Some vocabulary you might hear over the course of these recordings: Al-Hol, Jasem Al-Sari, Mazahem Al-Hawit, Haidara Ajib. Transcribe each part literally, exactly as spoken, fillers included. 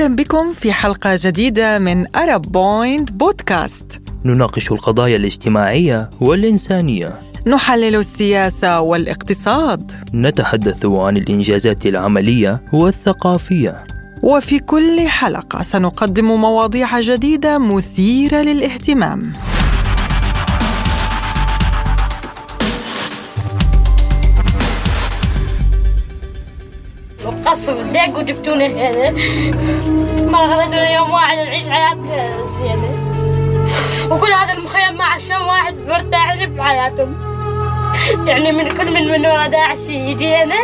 أهلا بكم في حلقة جديدة من أرب بوينت بودكاست. نناقش القضايا الاجتماعية والإنسانية، نحلل السياسة والاقتصاد، نتحدث عن الإنجازات العملية والثقافية. وفي كل حلقة سنقدم مواضيع جديدة مثيرة للاهتمام. قصوا في الدق وجبتوني هنا، ما غرتوني يوم واحد نعيش حياة زينة، وكل هذا المخيم ما عشان واحد مرتاح بحياتهم. يعني من كل من من ورا داعش يجي هنا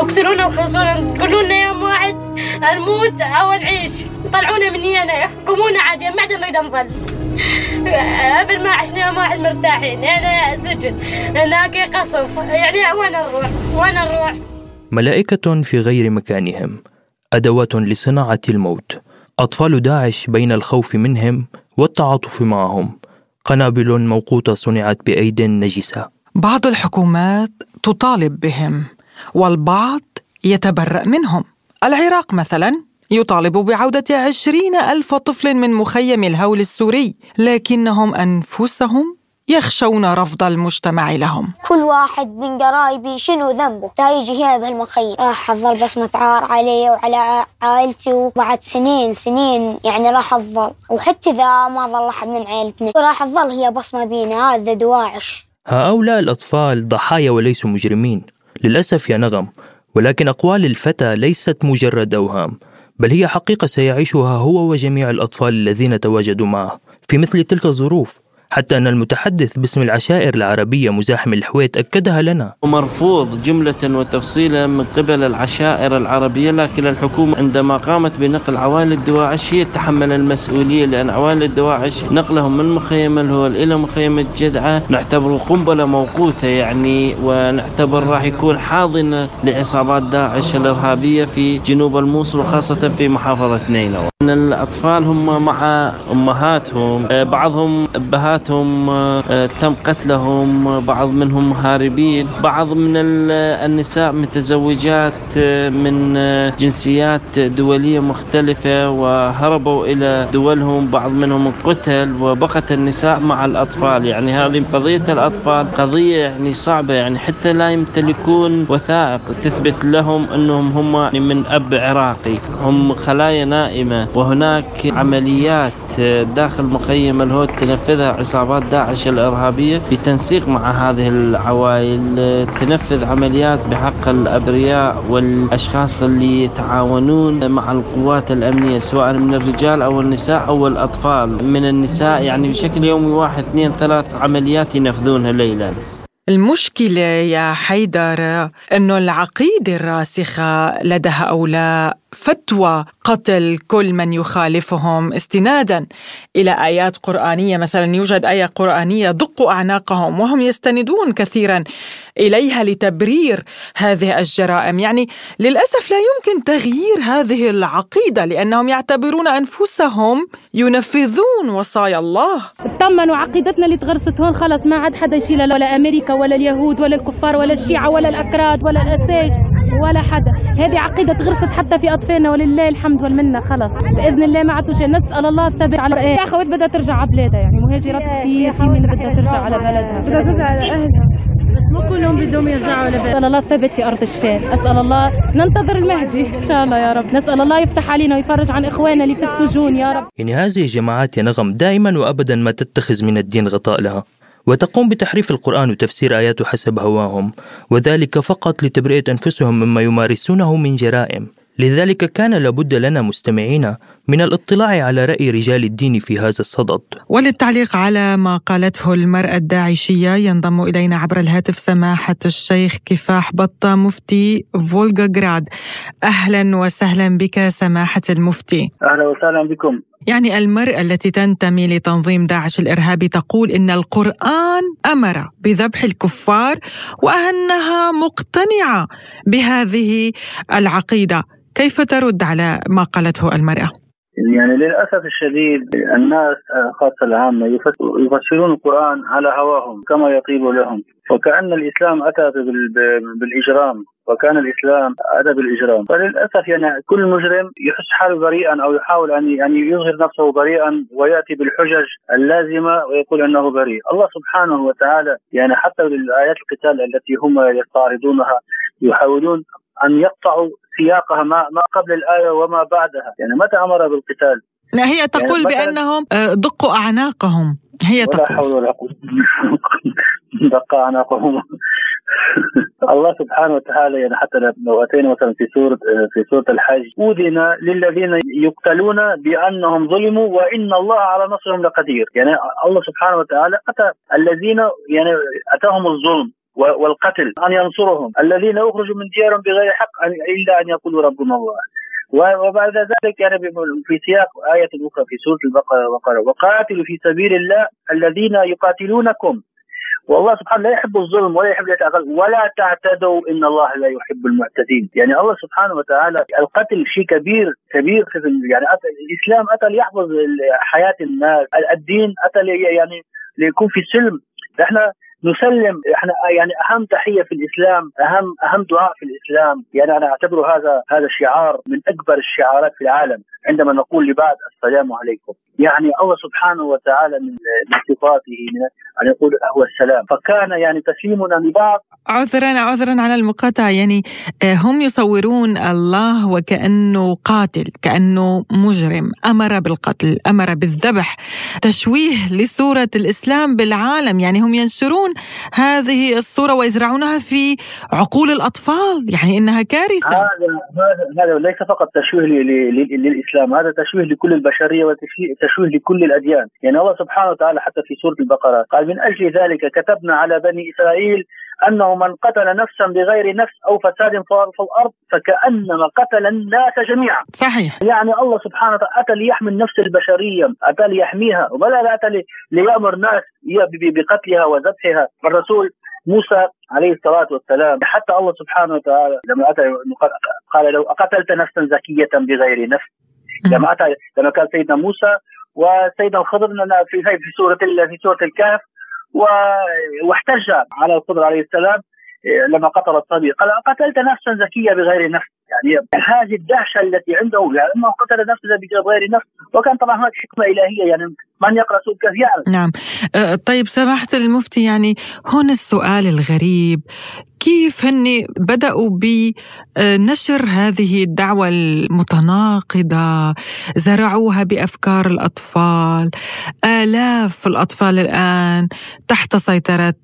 وكثرونا وخلصونا، تقولونا يوم واحد نموت أو نعيش، طلعونا من هنا يحكمونا عادي، ما عاد نقدر نظل. قبل ما عشنا يوم واحد مرتاحين، هنا سجن، هناك قصف، يعني وين نروح وين نروح؟ ملائكة في غير مكانهم، أدوات لصناعة الموت، أطفال داعش بين الخوف منهم والتعاطف معهم، قنابل موقوتة صنعت بأيد نجسة. بعض الحكومات تطالب بهم والبعض يتبرأ منهم. العراق مثلاً يطالب بعودة عشرين ألف طفل من مخيم الهول السوري، لكنهم أنفسهم يخشون رفض المجتمع لهم. كل واحد من قرايبي شنو ذنبه دا يجي هنا بهالمخيم؟ راح أضل بس متعار علي وعلى عائلتي، وبعد سنين سنين يعني راح أضل، وحتى إذا ما ظل أحد من عائلتنا راح أضل هي بصمة بينا. هذا دواعش. هؤلاء الأطفال ضحايا وليسوا مجرمين للأسف يا نغم، ولكن أقوال الفتى ليست مجرد أوهام، بل هي حقيقة سيعيشها هو وجميع الأطفال الذين تواجدوا معه في مثل تلك الظروف. حتى أن المتحدث باسم العشائر العربية مزاحم الحويت أكدها لنا. مرفوض جملة وتفصيلا من قبل العشائر العربية، لكن الحكومة عندما قامت بنقل عوائل الدواعش هي تحمل المسؤولية، لأن عوائل الدواعش نقلهم من مخيم الهول إلى مخيم الجدعة نعتبر قنبلة موقوتة، يعني ونعتبر راح يكون حاضنة لعصابات داعش الإرهابية في جنوب الموصل وخاصة في محافظة نينوى. الأطفال هم مع أمهاتهم، بعضهم أبهاتهم تم قتلهم، بعض منهم هاربين، بعض من النساء متزوجات من جنسيات دولية مختلفة وهربوا إلى دولهم، بعض منهم قتل وبقت النساء مع الأطفال. يعني هذه قضية الأطفال قضية يعني صعبة، يعني حتى لا يمتلكون وثائق تثبت لهم أنهم هم من أب عراقي، هم خلايا نائمة. وهناك عمليات داخل مخيم الهول تنفذها عصابات داعش الإرهابية بتنسيق مع هذه العوائل، تنفذ عمليات بحق الأبرياء والأشخاص اللي يتعاونون مع القوات الأمنية، سواء من الرجال أو النساء أو الأطفال. من النساء يعني بشكل يومي واحد اثنين ثلاث عمليات ينفذونها ليلا. المشكلة يا حيدر أنه العقيدة الراسخة لدى هؤلاء فتوى قتل كل من يخالفهم استنادا إلى آيات قرآنية. مثلا يوجد آية قرآنية دقوا أعناقهم، وهم يستندون كثيرا إليها لتبرير هذه الجرائم. يعني للأسف لا يمكن تغيير هذه العقيدة، لأنهم يعتبرون أنفسهم ينفذون وصايا الله. اطمنوا عقيدتنا اللي تغرست هون، خلص ما عاد حدا يشيلها، ولا أمريكا ولا اليهود ولا الكفار ولا الشيعة ولا الأكراد ولا الأسايج ولا حدا. هذه عقيدة تغرست حتى في أطفالنا، ولله الحمد والمنة. خلص بإذن الله ما عدتوش. نسأل الله الثبات على إيه. يا خوات بدها ترجع على بلادها، يعني مهاجرات كثير في من بدها ترجع على بلدها، بدها ترجع على أهلها، بس مو كلهم بدهم يرجعوا لبلادهم. نسأل الله الثبات في أرض الشام، نسأل الله ننتظر المهدي إن شاء الله يا رب، نسأل الله يفتح علينا ويفرج عن إخواننا اللي في السجون يا رب. يعني هذه جماعات نغم دائما وأبدا ما تتخذ من الدين غطاء لها، وتقوم بتحريف القرآن وتفسير آياته حسب هواهم، وذلك فقط لتبرئة أنفسهم مما يمارسونه من جرائم. لذلك كان لابد لنا مستمعينا من الاطلاع على رأي رجال الدين في هذا الصدد. وللتعليق على ما قالته المرأة الداعشية ينضم إلينا عبر الهاتف سماحة الشيخ كفاح بطة، مفتي فولغوغراد. أهلا وسهلا بك سماحة المفتي. أهلا وسهلا بكم. يعني المرأة التي تنتمي لتنظيم داعش الإرهابي تقول إن القرآن أمر بذبح الكفار وأنها مقتنعة بهذه العقيدة، كيف ترد على ما قالته المرأة؟ يعني للأسف الشديد الناس خاصة العامة يفسرون القرآن على هواهم كما يطيب لهم، وكأن الإسلام أتى بالإجرام، وكان الإسلام أتى بالإجرام. فللأسف يعني كل مجرم يحس حاله بريئا أو يحاول أن أن يظهر نفسه بريئا ويأتي بالحجج اللازمة ويقول أنه بريء. الله سبحانه وتعالى يعني حتى للآيات القتال التي هم يستعرضونها يحاولون أن يقطعوا سياقها ما ما قبل الآية وما بعدها. يعني متى أمر بالقتال؟ لا هي تقول يعني بأنهم دقوا أعناقهم، هي ولا تقول حول ولا قوة دقوا أعناقهم. الله سبحانه وتعالى يعني حتى لو أتينا مثلا في سورة في سورة الحج، أذن للذين يقتلون بأنهم ظلموا وإن الله على نصرهم لقدير. يعني الله سبحانه وتعالى أتى الذين يعني أتاهم الظلم والقتل أن ينصرهم، الذين يخرجوا من ديارهم بغير حق إلا أن يقولوا ربنا الله. وبعد ذلك يعني في سياق آية أخرى في سورة البقرة، وقاتلوا في سبيل الله الذين يقاتلونكم. والله سبحانه لا يحب الظلم ولا يحب التعقل، ولا تعتدوا إن الله لا يحب المعتدين. يعني الله سبحانه وتعالى القتل شيء كبير كبير في يعني الإسلام أتى ليحفظ حياة الناس، الدين أتى يعني ليكون في سلم. نحن نسلم احنا يعني اهم تحيه في الاسلام، اهم اهم دعاء في الاسلام. يعني انا اعتبره هذا هذا شعار من اكبر الشعارات في العالم، عندما نقول لبعض السلام عليكم. يعني الله سبحانه وتعالى من صفاته ان يقول هو السلام، فكان يعني تسليمنا لبعض. عذرا عذرا على المقاطعه، يعني هم يصورون الله وكانه قاتل، كانه مجرم، امر بالقتل، امر بالذبح، تشويه لصوره الاسلام بالعالم. يعني هم ينشرون هذه الصورة ويزرعونها في عقول الأطفال، يعني إنها كارثة. هذا هذا ليس فقط تشويه للإسلام، هذا تشويه لكل البشرية وتشويه لكل الأديان. يعني الله سبحانه وتعالى حتى في سورة البقرة قال: من أجل ذلك كتبنا على بني إسرائيل أنه من قتل نفسا بغير نفس أو فساد في الأرض فكأنما قتل الناس جميعا. صحيح. يعني الله سبحانه وتعالى أتى ليحمل نفس البشرية، أتى ليحميها، ولا أتى ليأمر ناس بقتلها وذبحها. الرسول موسى عليه الصلاة والسلام حتى الله سبحانه وتعالى لما أتى قال: لو قتلت نفسا زكية بغير نفس. لما أتى لما كان سيدنا موسى وسيدنا الخضر في في سورة في سورة الكهف، واحتج على الخضر عليه السلام لما قتل الصبي قال: قتلت نفسا زكية بغير نفس. يعني هذه الدهشة التي عنده لأنه قتل نفسه بغير نفس، وكان طبعا هناك حكمة إلهية. يعني من يقرأ سورة الكهف يعلم. نعم. طيب سمحت المفتي، يعني هون السؤال الغريب، كيف هني بدأوا بنشر هذه الدعوة المتناقضة، زرعوها بأفكار الأطفال؟ آلاف الأطفال الآن تحت سيطرة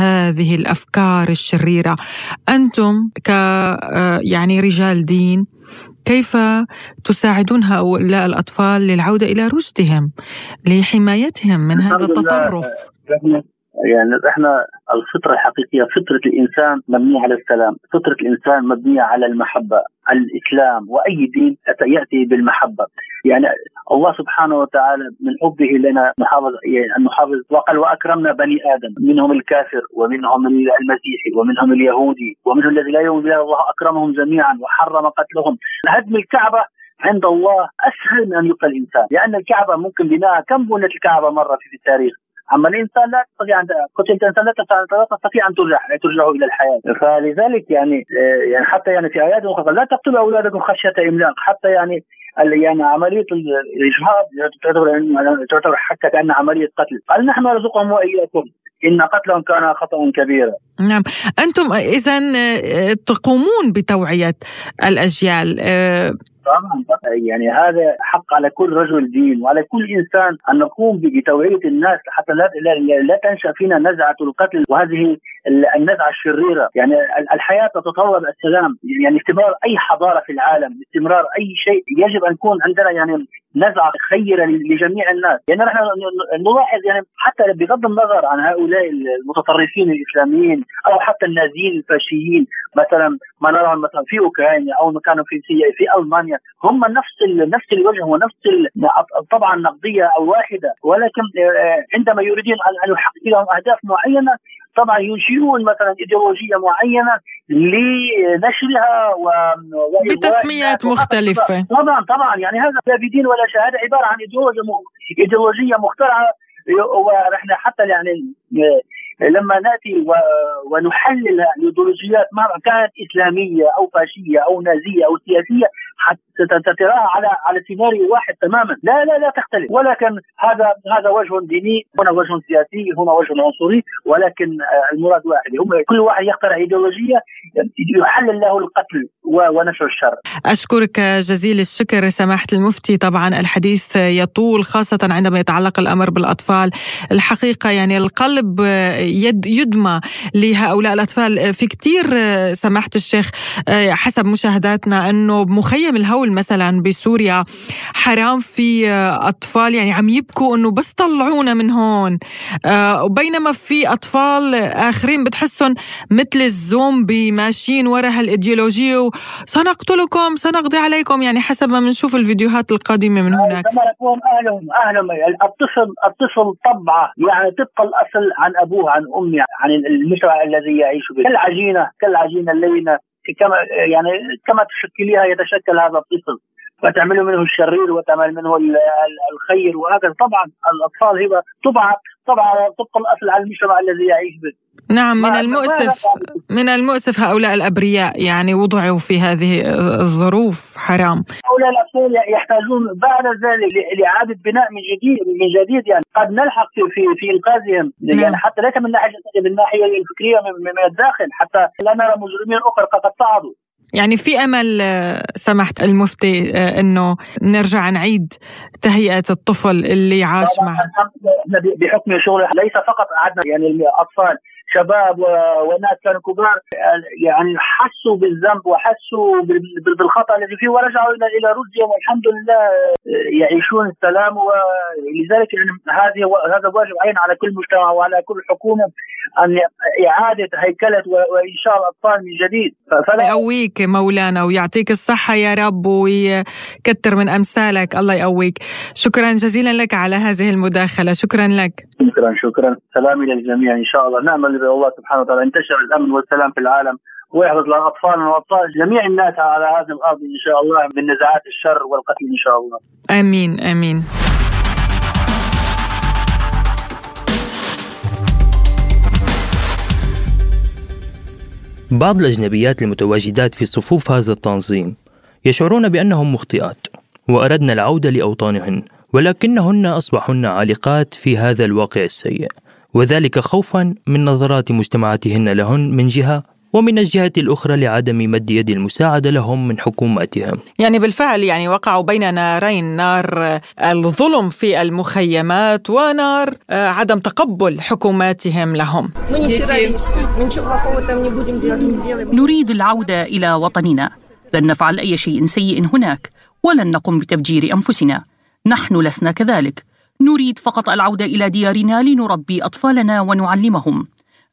هذه الأفكار الشريرة. أنتم ك يعني رجال دين كيف تساعدون هؤلاء الأطفال للعودة إلى رشدهم، لحمايتهم من هذا التطرف؟ يعني احنا الفطرة الحقيقية، فطرة الإنسان مبنية على السلام، فطرة الإنسان مبنية على المحبة. الإسلام وأي دين يأتي بالمحبة. يعني الله سبحانه وتعالى من حبه لنا نحافظ يعني نحافظ وقال: وأكرمنا بني آدم منهم الكافر ومنهم المسيحي ومنهم اليهودي ومنهم الذي لا يؤمن بالله، الله أكرمهم جميعا وحرم قتلهم. هدم الكعبة عند الله أسهل من أن يقتل الإنسان، لأن الكعبة ممكن بناها كم بنت الكعبة مرة في التاريخ، أما الإنسان لا تستطيع أن قتلت إنسان لا تستطيع أن ترجع ترجعه إلى الحياة. فلذلك يعني يعني حتى يعني في آيات أخرى: لا تقتلوا أولادكم خشية إملاق. حتى يعني يعني عملية الإجهاض تعتبر تعتبر حتى كأنها عملية قتل. قال: نحن نرزقهم وإياكم إن قتلهم كان خطأ كبيرا. نعم. أنتم إذن تقومون بتوعية الأجيال. طبعا يعني هذا حق على كل رجل دين وعلى كل إنسان أن نقوم بتوعية الناس حتى لا لا تنشأ فينا نزعة القتل وهذه النزعة الشريرة. يعني الحياة تتطلب السلام، يعني استمرار أي حضارة في العالم، استمرار أي شيء يجب أن يكون عندنا يعني نزعة خيرة لجميع الناس. يعني نحن نلاحظ يعني حتى بغض النظر عن هؤلاء المتطرفين الإسلاميين أو حتى النازيين الفاشيين، مثلا ما نراهم مثلا في أوكرانيا أو كانوا في في ألمانيا، هم نفس ال... نفس الوجه ونفس ال... طبعا نقدية أو واحدة، ولكن عندما يريدون أن يحققوا لهم أهداف معينة طبعا ينشئون مثلا ايديولوجيه معينه لنشرها و... بتسميات مختلفه. طبعا طبعا يعني هذا لا بدين ولا شهاده، عباره عن ايديولوجيه ايديولوجيه مخترعه. ونحن حتى يعني لما ناتي ونحلل الايديولوجيات مهما كانت اسلاميه او فاشيه او نازيه او سياسيه حتى تراها على على سيناريو واحد تماما، لا لا لا تختلف. ولكن هذا هذا وجه ديني، هنا وجه سياسي، هنا وجه عنصري، ولكن المراد واحد. هم كل واحد يخترع ايديولوجيه يحلل له القتل ونشر الشر. اشكرك جزيل الشكر سماحه المفتي. طبعا الحديث يطول خاصه عندما يتعلق الامر بالاطفال. الحقيقه يعني القلب يد يدمى لهؤلاء الأطفال. في كتير سماحة الشيخ حسب مشاهداتنا أنه بمخيم الهول مثلا بسوريا حرام في أطفال يعني عم يبكوا أنه بس طلعونا من هون، وبينما في أطفال آخرين بتحسن مثل الزومبي ماشيين وراء هالإيديولوجية وسنقتلكم سنقضي عليكم، يعني حسب ما منشوف الفيديوهات القادمة من هناك. أهلهم أهلهم الطفل الطفل طبعه يعني تبقى الأصل عن أبوه عن أمي عن المجتمع الذي يعيش به، كالعجينة كالعجينة اللينة كما يعني كما تشكليها يتشكل هذا الطفل، وتعمل منه الشرير وتعمل منه الخير وهكذا. طبعا الأطفال هي طبعا طبعا تبقى الأصل على المجتمع الذي يعيش به. نعم، من المؤسف من المؤسف هؤلاء الأبرياء يعني وضعوا في هذه الظروف، حرام. هؤلاء الأطفال يحتاجون بعد ذلك لإعادة بناء من جديد من جديد يعني قد نلحق في في, في إنقاذهم. نعم. يعني حتى ليس من ناحية من الناحية الفكرية من الداخل، حتى لا نرى مجرمين آخر قد صعدوا. يعني في أمل سمحت المفتي أنه نرجع نعيد تهيئة الطفل اللي عاش معه بحكم شغله، ليس فقط عدنا يعني الأطفال، شباب وناس كانوا كبار يعني حسوا بالذنب وحسوا بالخطأ الذي فيه ورجعوا إلى إلى روسيا والحمد لله يعيشون السلام. ولذلك هذه هذا واجب عين على كل مجتمع وعلى كل حكومة أن إعادة هيكلة وإنشاء الأطفال من جديد. يقويك مولانا ويعطيك الصحة يا رب ويكتر من أمثالك، الله يقويك. شكرا جزيلا لك على هذه المداخلة، شكرا لك. شكرا شكرا، سلامي للجميع إن شاء الله. نأمل بالله سبحانه وتعالى ينتشر الأمن والسلام في العالم ويحفظ لأطفالنا وأطفال جميع الناس على هذه الأرض إن شاء الله من نزاعات الشر والقتل إن شاء الله. آمين آمين. بعض الأجنبيات المتواجدات في صفوف هذا التنظيم يشعرون بأنهم مخطئات وأردن العودة لأوطانهن، ولكنهن أصبحن عالقات في هذا الواقع السيء، وذلك خوفا من نظرات مجتمعاتهن لهن من جهة، ومن الجهة الأخرى لعدم مد يد المساعدة لهم من حكوماتهم. يعني بالفعل يعني وقعوا بين نارين، نار الظلم في المخيمات ونار عدم تقبل حكوماتهم لهم. نريد العودة إلى وطننا، لن نفعل أي شيء سيء هناك ولن نقوم بتفجير أنفسنا، نحن لسنا كذلك، نريد فقط العودة إلى ديارنا لنربي أطفالنا ونعلمهم.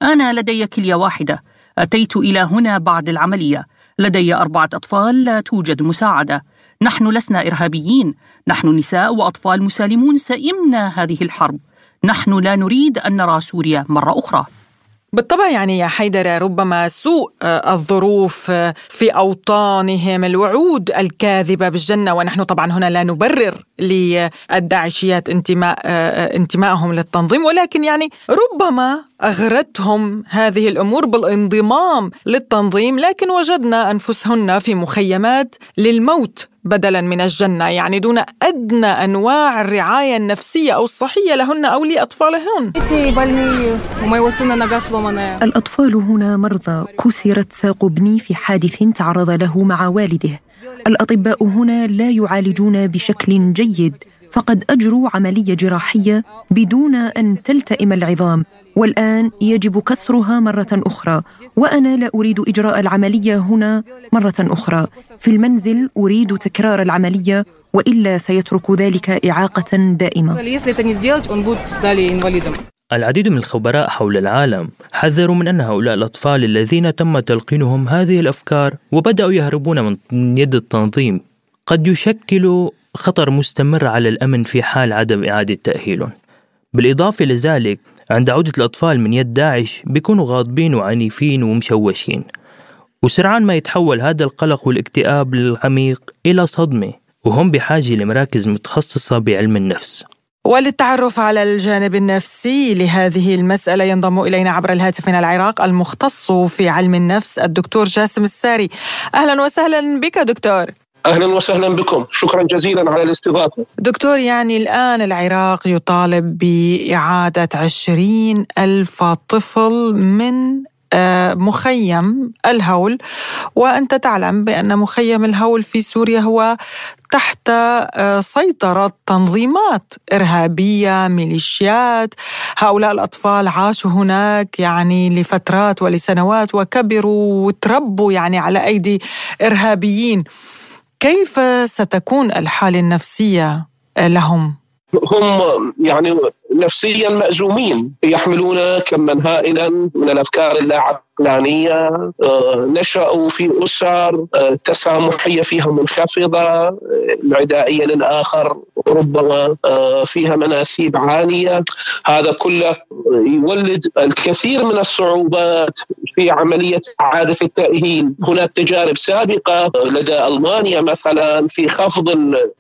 أنا لدي كلية واحدة، أتيت إلى هنا بعد العملية، لدي أربعة أطفال، لا توجد مساعدة، نحن لسنا إرهابيين، نحن نساء وأطفال مسالمون، سئمنا هذه الحرب، نحن لا نريد أن نرى سوريا مرة أخرى. بالطبع يعني يا حيدر ربما سوء الظروف في أوطانهم، الوعود الكاذبة بالجنة، ونحن طبعا هنا لا نبرر للداعشيات انتماء انتمائهم للتنظيم، ولكن يعني ربما أغرتهم هذه الأمور بالانضمام للتنظيم، لكن وجدنا أنفسهن في مخيمات للموت بدلا من الجنة، يعني دون أدنى أنواع الرعاية النفسية أو الصحية لهن أو لأطفالهن. الأطفال هنا مرضى، كسرت ساق ابني في حادث تعرض له مع والده، الأطباء هنا لا يعالجون بشكل جيد، فقد أجروا عملية جراحية بدون أن تلتئم العظام، والآن يجب كسرها مرة أخرى، وأنا لا أريد إجراء العملية هنا مرة أخرى، في المنزل أريد تكرار العملية، وإلا سيترك ذلك إعاقة دائمة. العديد من الخبراء حول العالم حذروا من أن هؤلاء الأطفال الذين تم تلقينهم هذه الأفكار وبدأوا يهربون من يد التنظيم قد يشكلوا خطر مستمر على الأمن في حال عدم إعادة تأهيلهم. بالإضافة لذلك عند عودة الأطفال من يد داعش بيكونوا غاضبين وعنيفين ومشوشين، وسرعان ما يتحول هذا القلق والاكتئاب العميق إلى صدمة، وهم بحاجة لمراكز متخصصة بعلم النفس. وللتعرف على الجانب النفسي لهذه المسألة ينضم إلينا عبر الهاتف من العراق المختص في علم النفس الدكتور جاسم الساري. أهلا وسهلا بك دكتور. أهلا وسهلا بكم، شكرا جزيلا على الاستضافة. دكتور، يعني الآن العراق يطالب بإعادة عشرين ألف طفل من مخيم الهول، وأنت تعلم بأن مخيم الهول في سوريا هو تحت سيطرة تنظيمات إرهابية، ميليشيات. هؤلاء الأطفال عاشوا هناك يعني لفترات ولسنوات وكبروا وتربوا يعني على أيدي إرهابيين. كيف ستكون الحالة النفسية لهم؟ هم يعني نفسيا مأزومين، يحملون كما هائلا من الأفكار اللاعقلانية، نشأوا في أسر تسامحية فيها منخفضة، العدائية للآخر ربما فيها مناسيب عالية. هذا كله يولد الكثير من الصعوبات في عملية إعادة التأهيل. هناك تجارب سابقة لدى ألمانيا مثلا في خفض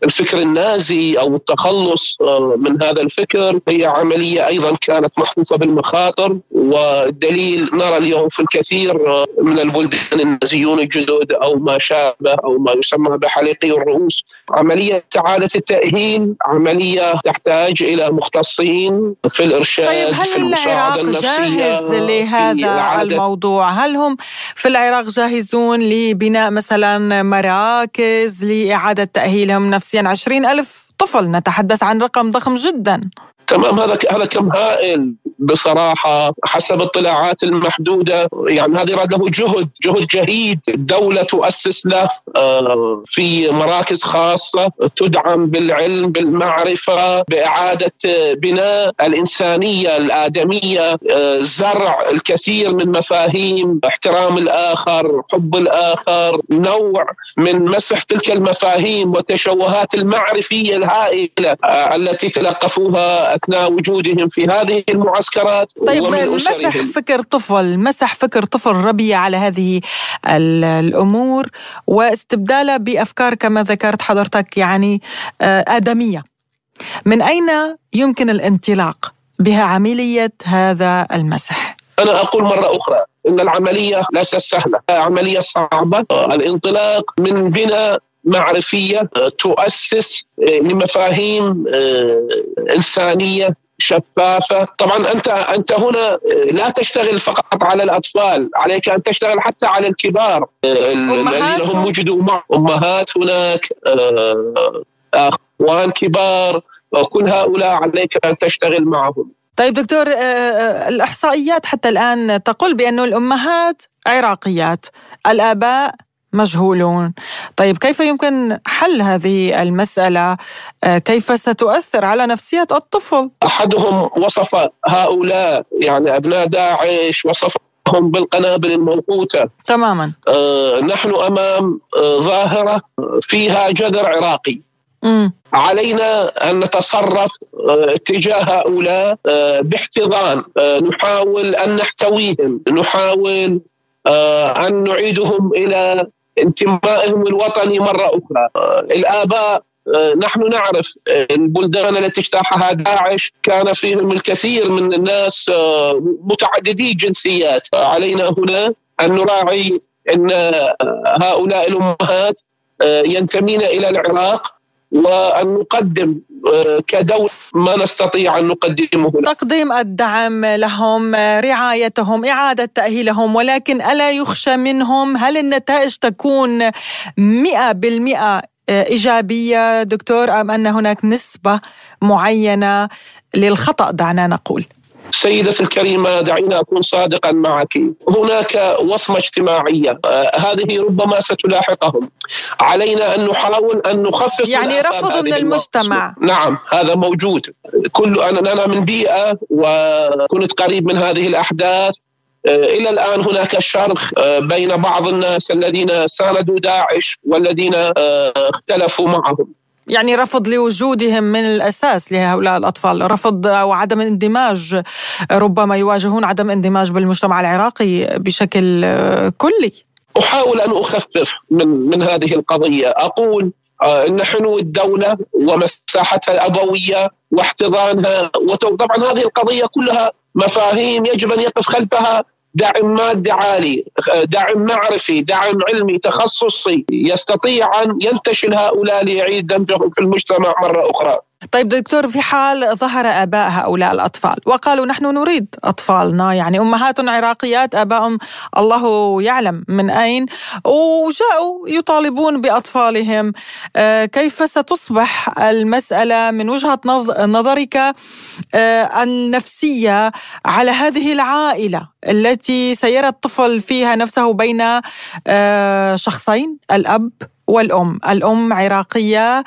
الفكر النازي أو التخلص من هذا الفكر، هي عملية أيضا كانت محفوفة بالمخاطر، والدليل نرى اليوم في الكثير من البلدان النازيون الجدد أو ما شابه أو ما يسمى بحليقي الرؤوس. عملية إعادة التأهيل عملية تحتاج إلى مختصين في الإرشاد. طيب، هل في المساعدة النفسية جاهز لهذا الموضوع؟ هل هم في العراق جاهزون لبناء مثلا مراكز لإعادة تأهيلهم نفسيا؟ عشرين ألف طفل، نتحدث عن رقم ضخم جدا. تمام، هذا هذا كم هائل بصراحة حسب اطلاعات المحدودة. يعني هذا يراد له جهد جهد جهيد، الدولة تؤسس له في مراكز خاصة تدعم بالعلم بالمعرفة بإعادة بناء الإنسانية الآدمية، زرع الكثير من مفاهيم احترام الآخر، حب الآخر، نوع من مسح تلك المفاهيم والتشوهات المعرفية الهائلة التي تلقفوها أثناء وجودهم في هذه المعسكرات. طيب، مسح فكر طفل مسح فكر طفل ربيع على هذه الأمور واستبدالها بأفكار كما ذكرت حضرتك يعني آدمية. من أين يمكن الانطلاق بها عملية هذا المسح؟ أنا أقول مرة أخرى إن العملية ليست سهلة، عملية صعبة. الانطلاق من بناء معرفية تؤسس لمفاهيم إنسانية شفافة. طبعا أنت أنت هنا لا تشتغل فقط على الأطفال، عليك أن تشتغل حتى على الكبار الذين هم وجدوا مع أمهات، هناك أخوان كبار، كل هؤلاء عليك أن تشتغل معهم. طيب دكتور، الإحصائيات حتى الآن تقول بأنه الأمهات عراقيات، الآباء مجهولون. طيب، كيف يمكن حل هذه المسألة؟ كيف ستؤثر على نفسية الطفل؟ أحدهم وصف هؤلاء يعني أبناء داعش وصفهم بالقنابل الموقوتة. تماما. آه، نحن أمام آه ظاهرة فيها جذر عراقي. مم. علينا أن نتصرف تجاه هؤلاء آه باحتضان، آه نحاول أن نحتويهم، نحاول آه أن نعيدهم إلى انتمائهم الوطني مرة أخرى. آه الآباء، آه نحن نعرف البلدان التي اجتاحها داعش كان فيهم الكثير من الناس آه متعددي الجنسيات. آه علينا هنا أن نراعي أن هؤلاء الأمهات آه ينتمين إلى العراق، وأن نقدم كدولة ما نستطيع أن نقدمه لهم. تقديم الدعم لهم، رعايتهم، إعادة تأهيلهم. ولكن ألا يخشى منهم؟ هل النتائج تكون مئة بالمئة إيجابية دكتور، أم أن هناك نسبة معينة للخطأ دعنا نقول؟ سيدتي الكريمة، دعينا أكون صادقا معك، هناك وصمة اجتماعية هذه ربما ستلاحقهم. علينا أن نحاول أن نخفف، يعني رفض من المجتمع. نعم، هذا موجود. كل أنا من بيئة وكنت قريب من هذه الأحداث. إلى الآن هناك شرخ بين بعض الناس الذين ساندوا داعش والذين اختلفوا معهم. يعني رفض لوجودهم من الأساس لهؤلاء الأطفال، رفض وعدم اندماج، ربما يواجهون عدم اندماج بالمجتمع العراقي بشكل كلي. أحاول أن أخفف من, من هذه القضية، أقول نحن الدولة ومساحتها الأبوية واحتضانها، وطبعا هذه القضية كلها مفاهيم يجب أن يقف خلفها دعم مادي عالي، دعم معرفي، دعم علمي تخصصي يستطيع أن ينتشل هؤلاء ليعيد دمجهم في المجتمع مرة أخرى. طيب دكتور، في حال ظهر آباء هؤلاء الأطفال وقالوا نحن نريد أطفالنا، يعني أمهات عراقيات آبائهم الله يعلم من أين، وجاءوا يطالبون بأطفالهم، كيف ستصبح المسألة من وجهة نظرك النفسية على هذه العائلة التي سيرى الطفل فيها نفسه بين شخصين، الأب والأم، الأم عراقية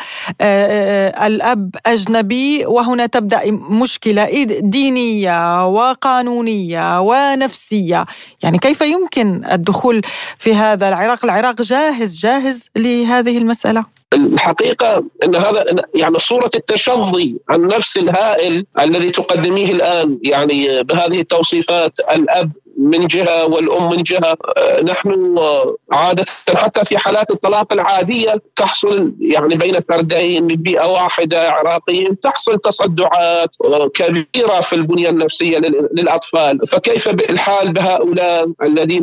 الأب أجنبي، وهنا تبدأ مشكلة دينية وقانونية ونفسية؟ يعني كيف يمكن الدخول في هذا؟ العراق العراق جاهز جاهز لهذه المسألة؟ الحقيقة أن هذا يعني صورة التشظي النفسي الهائل الذي تقدميه الآن، يعني بهذه التوصيفات، الأب من جهة والأم من جهة. نحن عادة حتى في حالات الطلاق العادية تحصل يعني بين فردين من بيئة واحدة عراقيين تحصل تصدعات كبيرة في البنية النفسية للأطفال، فكيف الحال بهؤلاء الذين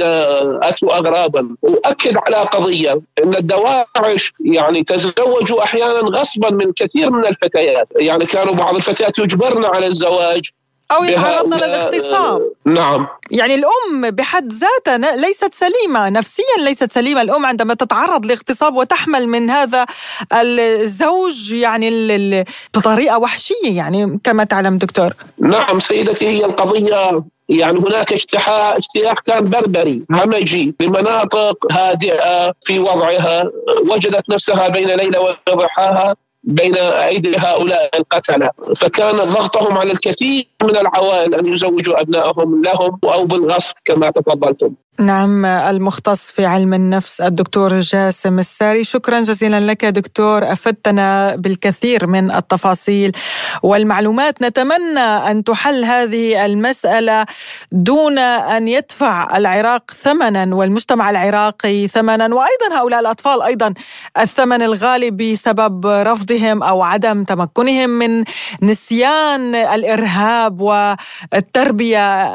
أتوا أغرابا؟ وأكد على قضية أن الدواعش يعني تزوجوا أحيانا غصبا من كثير من الفتيات، يعني كانوا بعض الفتيات يجبرن على الزواج أو يتعرضن للاغتصاب. نعم، يعني الأم بحد ذاتها ليست سليمة نفسيا، ليست سليمة الأم عندما تتعرض لاغتصاب وتحمل من هذا الزوج يعني بطريقة وحشية، يعني كما تعلم دكتور. نعم سيدتي، هي القضية يعني هناك اجتياح اجتياح كان بربري همجي لمناطق هادئة في وضعها، وجدت نفسها بين ليلة وضحاها بين أيدي هؤلاء القتلة، فكان ضغطهم على الكثير من العوائل أن يزوجوا أبنائهم لهم أو بالغصب كما تفضلتم. نعم، المختص في علم النفس الدكتور جاسم الساري، شكرا جزيلا لك دكتور، أفدتنا بالكثير من التفاصيل والمعلومات. نتمنى أن تحل هذه المسألة دون أن يدفع العراق ثمنا والمجتمع العراقي ثمنا، وأيضا هؤلاء الأطفال أيضا الثمن الغالي بسبب رفضهم أو عدم تمكنهم من نسيان الإرهاب والتربية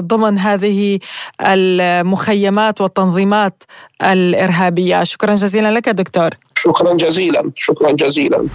ضمن هذه المخيمات والتنظيمات الإرهابية. شكرا جزيلا لك دكتور. شكرا جزيلا، شكرا جزيلا.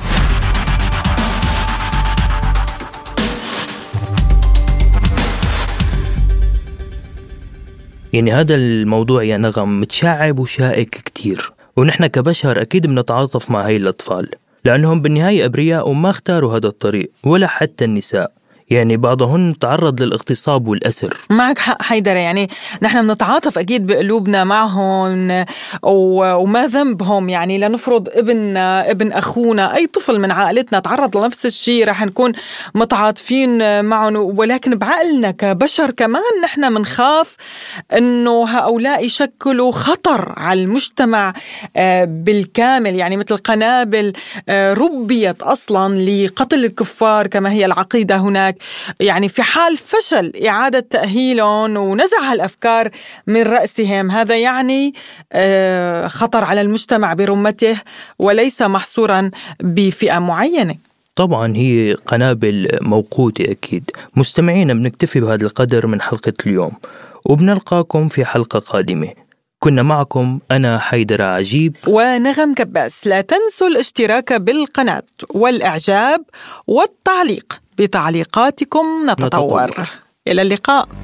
يعني هذا الموضوع يا نغم متشعب وشائك كتير، ونحن كبشر أكيد بنتعاطف مع هاي الأطفال لأنهم بالنهاية أبرياء وما اختاروا هذا الطريق، ولا حتى النساء، يعني بعضهن تعرض للاغتصاب والأسر. معك حق حيدر، يعني نحن بنتعاطف أكيد بقلوبنا معهم وما ذنبهم، يعني لنفرض ابننا ابن أخونا أي طفل من عائلتنا تعرض لنفس الشيء رح نكون متعاطفين معهم، ولكن بعقلنا كبشر كمان نحن منخاف أنه هؤلاء يشكلوا خطر على المجتمع بالكامل، يعني مثل قنابل ربيت أصلا لقتل الكفار كما هي العقيدة هناك، يعني في حال فشل إعادة تأهيلهم ونزع الأفكار من رأسهم هذا يعني خطر على المجتمع برمته وليس محصورا بفئة معينة. طبعا هي قنابل موقوتة أكيد. مستمعينا، بنكتفي بهذا القدر من حلقة اليوم، وبنلقاكم في حلقة قادمة. كنا معكم أنا حيدرة عجيب ونغم كباس. لا تنسوا الاشتراك بالقناة والإعجاب والتعليق، بتعليقاتكم نتطور. إلى اللقاء.